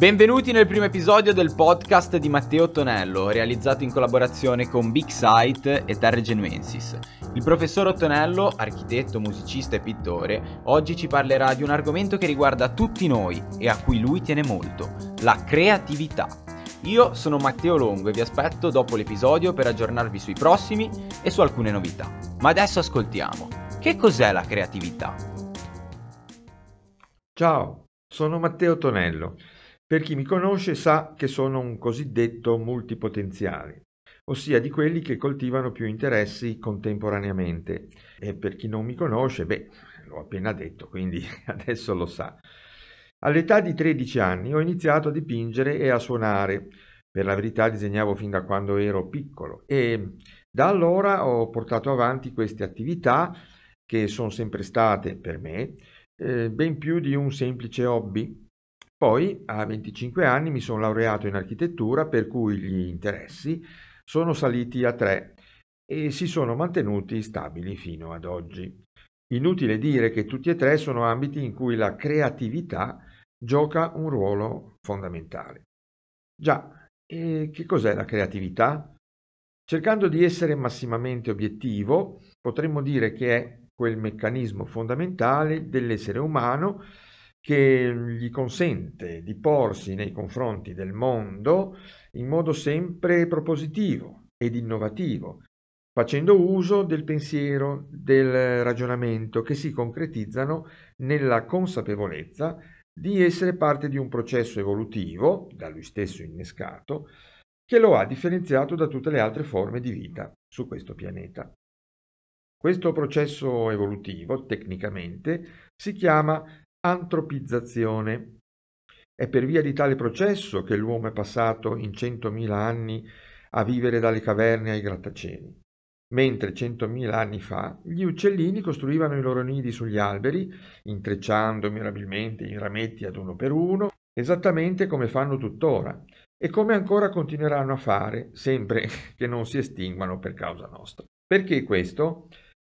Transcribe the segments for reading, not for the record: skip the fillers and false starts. Benvenuti nel primo episodio del podcast di Matteo Tonello, realizzato in collaborazione con Big Sight e Terre Genuensis. Il professor Tonello, architetto, musicista e pittore, oggi ci parlerà di un argomento che riguarda tutti noi e a cui lui tiene molto, la creatività. Io sono Matteo Longo e vi aspetto dopo l'episodio per aggiornarvi sui prossimi e su alcune novità. Ma adesso ascoltiamo. Che cos'è la creatività? Ciao, sono Matteo Tonello. Per chi mi conosce sa che sono un cosiddetto multipotenziale, ossia di quelli che coltivano più interessi contemporaneamente. E per chi non mi conosce, l'ho appena detto, quindi adesso lo sa. All'età di 13 anni ho iniziato a dipingere e a suonare. Per la verità disegnavo fin da quando ero piccolo e da allora ho portato avanti queste attività che sono sempre state, per me, ben più di un semplice hobby. Poi, a 25 anni, mi sono laureato in architettura, per cui gli interessi sono saliti a 3 e si sono mantenuti stabili fino ad oggi. Inutile dire che tutti e 3 sono ambiti in cui la creatività gioca un ruolo fondamentale. Già, e che cos'è la creatività? Cercando di essere massimamente obiettivo, potremmo dire che è quel meccanismo fondamentale dell'essere umano che gli consente di porsi nei confronti del mondo in modo sempre propositivo ed innovativo, facendo uso del pensiero, del ragionamento che si concretizzano nella consapevolezza di essere parte di un processo evolutivo, da lui stesso innescato, che lo ha differenziato da tutte le altre forme di vita su questo pianeta. Questo processo evolutivo, tecnicamente, si chiama antropizzazione. È per via di tale processo che l'uomo è passato in 100.000 anni a vivere dalle caverne ai grattacieli, mentre 100.000 anni fa gli uccellini costruivano i loro nidi sugli alberi, intrecciando mirabilmente i rametti ad uno per uno, esattamente come fanno tuttora e come ancora continueranno a fare, sempre che non si estinguano per causa nostra. Perché questo?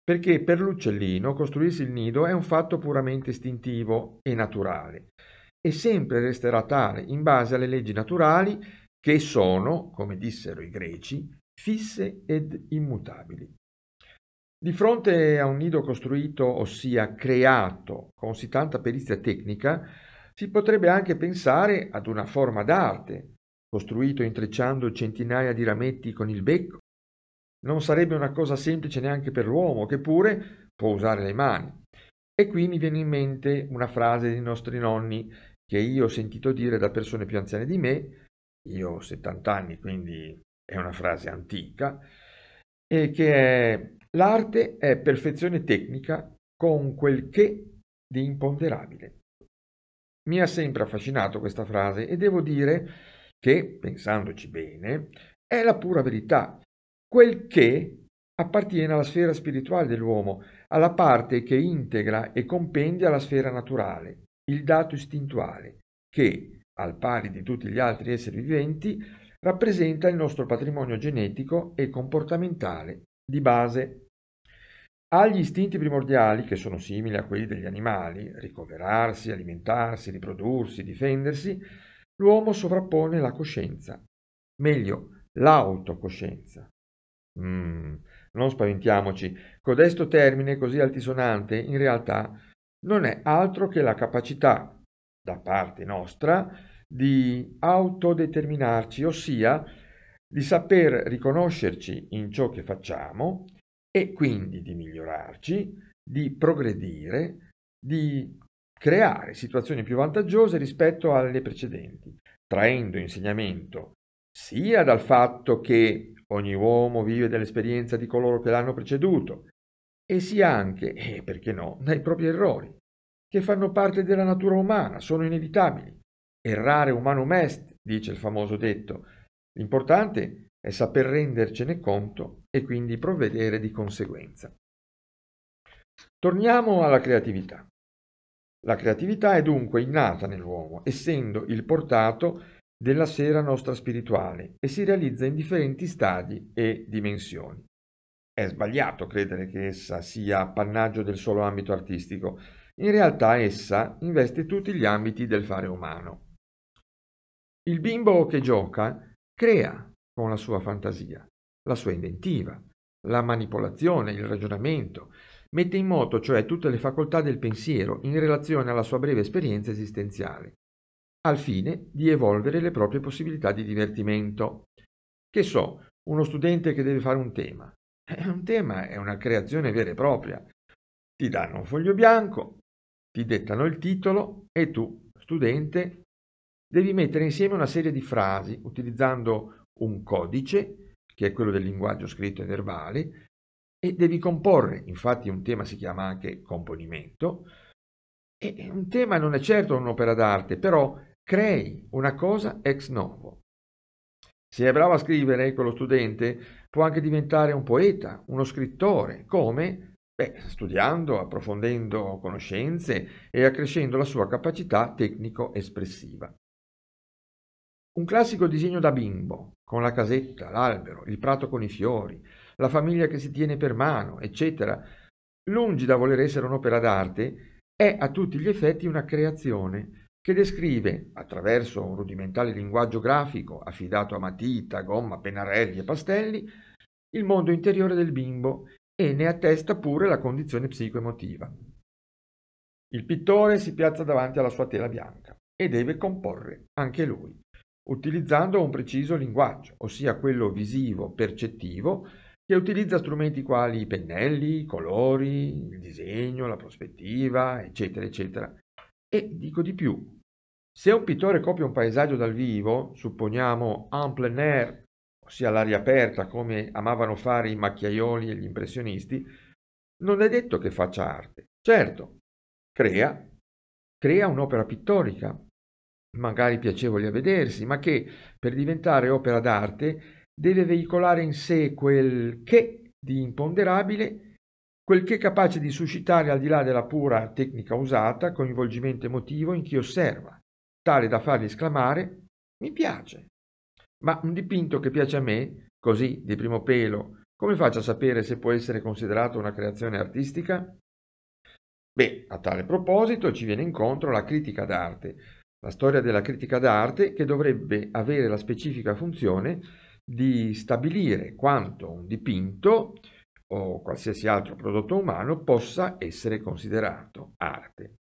Perché per l'uccellino costruirsi il nido è un fatto puramente istintivo e naturale e sempre resterà tale in base alle leggi naturali che sono, come dissero i greci, fisse ed immutabili. Di fronte a un nido costruito, ossia creato con sì tanta perizia tecnica, si potrebbe anche pensare ad una forma d'arte, costruito intrecciando centinaia di rametti con il becco. Non sarebbe una cosa semplice neanche per l'uomo, che pure può usare le mani. E qui mi viene in mente una frase dei nostri nonni che io ho sentito dire da persone più anziane di me, io ho 70 anni, quindi è una frase antica, e che è: l'arte è perfezione tecnica con quel che di imponderabile. Mi ha sempre affascinato questa frase e devo dire che, pensandoci bene, è la pura verità. Quel che appartiene alla sfera spirituale dell'uomo, alla parte che integra e compendia la sfera naturale, il dato istintuale, che, al pari di tutti gli altri esseri viventi, rappresenta il nostro patrimonio genetico e comportamentale di base. Agli istinti primordiali, che sono simili a quelli degli animali, ricoverarsi, alimentarsi, riprodursi, difendersi, l'uomo sovrappone la coscienza, meglio l'autocoscienza. Non spaventiamoci, codesto termine così altisonante in realtà non è altro che la capacità, da parte nostra, di autodeterminarci, ossia di saper riconoscerci in ciò che facciamo e quindi di migliorarci, di progredire, di creare situazioni più vantaggiose rispetto alle precedenti, traendo insegnamento sia dal fatto che ogni uomo vive dell'esperienza di coloro che l'hanno preceduto, e sia anche, e perché no, dai propri errori, che fanno parte della natura umana, sono inevitabili. Errare humanum est, dice il famoso detto. L'importante è saper rendercene conto e quindi provvedere di conseguenza. Torniamo alla creatività. La creatività è dunque innata nell'uomo, essendo il portato della sfera nostra spirituale e si realizza in differenti stadi e dimensioni. È sbagliato credere che essa sia appannaggio del solo ambito artistico, in realtà essa investe tutti gli ambiti del fare umano. Il bimbo che gioca crea con la sua fantasia, la sua inventiva, la manipolazione, il ragionamento, mette in moto cioè tutte le facoltà del pensiero in relazione alla sua breve esperienza esistenziale, al fine di evolvere le proprie possibilità di divertimento. Che so, uno studente che deve fare un tema. Un tema è una creazione vera e propria. Ti danno un foglio bianco, ti dettano il titolo e tu, studente, devi mettere insieme una serie di frasi utilizzando un codice, che è quello del linguaggio scritto e verbale, e devi comporre, infatti un tema si chiama anche componimento, e un tema non è certo un'opera d'arte, però crei una cosa ex novo. Se è bravo a scrivere, quello studente può anche diventare un poeta, uno scrittore, come? Beh, studiando, approfondendo conoscenze e accrescendo la sua capacità tecnico-espressiva. Un classico disegno da bimbo, con la casetta, l'albero, il prato con i fiori, la famiglia che si tiene per mano, eccetera, lungi da voler essere un'opera d'arte, è a tutti gli effetti una creazione che descrive, attraverso un rudimentale linguaggio grafico affidato a matita, gomma, pennarelli e pastelli, il mondo interiore del bimbo e ne attesta pure la condizione psicoemotiva. Il pittore si piazza davanti alla sua tela bianca e deve comporre anche lui, utilizzando un preciso linguaggio, ossia quello visivo-percettivo, che utilizza strumenti quali i pennelli, i colori, il disegno, la prospettiva, eccetera, eccetera. E dico di più, se un pittore copia un paesaggio dal vivo, supponiamo en plein air, ossia all'aria aperta, come amavano fare i macchiaioli e gli impressionisti, non è detto che faccia arte. Certo, crea un'opera pittorica, magari piacevole a vedersi, ma che, per diventare opera d'arte, deve veicolare in sé quel che di imponderabile, quel che è capace di suscitare al di là della pura tecnica usata, coinvolgimento emotivo in chi osserva, tale da fargli esclamare «mi piace». Ma un dipinto che piace a me, così di primo pelo, come faccio a sapere se può essere considerato una creazione artistica? Beh, a tale proposito ci viene incontro la critica d'arte, la storia della critica d'arte che dovrebbe avere la specifica funzione di stabilire quanto un dipinto o qualsiasi altro prodotto umano possa essere considerato arte.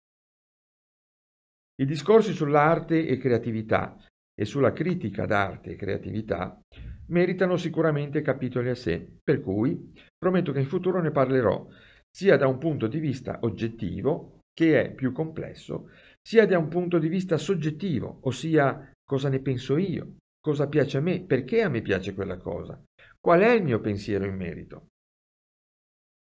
I discorsi sull'arte e creatività e sulla critica d'arte e creatività meritano sicuramente capitoli a sé, per cui prometto che in futuro ne parlerò sia da un punto di vista oggettivo, che è più complesso, sia da un punto di vista soggettivo, ossia cosa ne penso io, cosa piace a me, perché a me piace quella cosa, qual è il mio pensiero in merito.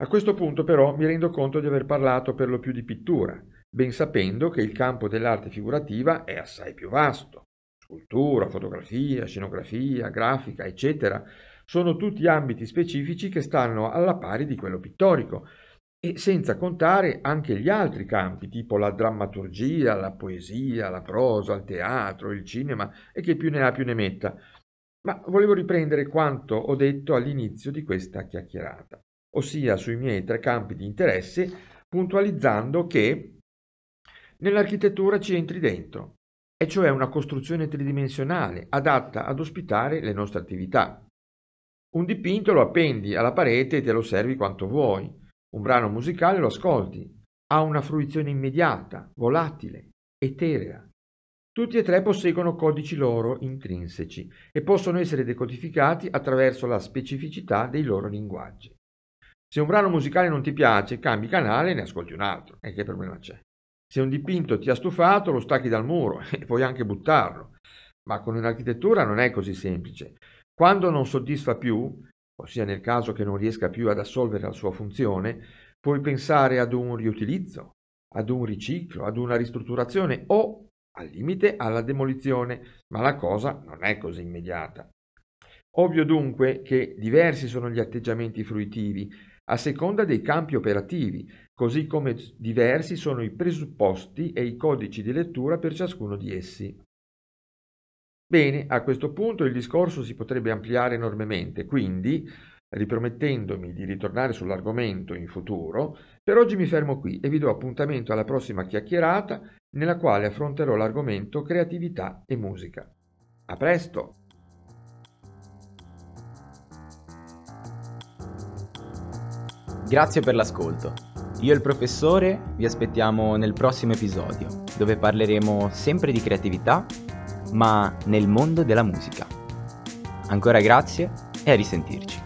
A questo punto però mi rendo conto di aver parlato per lo più di pittura, ben sapendo che il campo dell'arte figurativa è assai più vasto. Scultura, fotografia, scenografia, grafica, eccetera, sono tutti ambiti specifici che stanno alla pari di quello pittorico, e senza contare anche gli altri campi, tipo la drammaturgia, la poesia, la prosa, il teatro, il cinema e che più ne ha più ne metta. Ma volevo riprendere quanto ho detto all'inizio di questa chiacchierata, ossia sui miei tre campi di interesse, puntualizzando che nell'architettura ci entri dentro, e cioè una costruzione tridimensionale adatta ad ospitare le nostre attività. Un dipinto lo appendi alla parete e te lo servi quanto vuoi. Un brano musicale lo ascolti, ha una fruizione immediata, volatile, eterea. Tutti e tre posseggono codici loro intrinseci e possono essere decodificati attraverso la specificità dei loro linguaggi. Se un brano musicale non ti piace, cambi canale e ne ascolti un altro, e che problema c'è? Se un dipinto ti ha stufato, lo stacchi dal muro e puoi anche buttarlo. Ma con un'architettura non è così semplice. Quando non soddisfa più, ossia nel caso che non riesca più ad assolvere la sua funzione, puoi pensare ad un riutilizzo, ad un riciclo, ad una ristrutturazione o, al limite, alla demolizione, ma la cosa non è così immediata. Ovvio dunque che diversi sono gli atteggiamenti fruitivi, a seconda dei campi operativi, così come diversi sono i presupposti e i codici di lettura per ciascuno di essi. Bene, a questo punto il discorso si potrebbe ampliare enormemente, quindi, ripromettendomi di ritornare sull'argomento in futuro, per oggi mi fermo qui e vi do appuntamento alla prossima chiacchierata nella quale affronterò l'argomento creatività e musica. A presto! Grazie per l'ascolto. Io e il professore vi aspettiamo nel prossimo episodio, dove parleremo sempre di creatività, ma nel mondo della musica. Ancora grazie e a risentirci.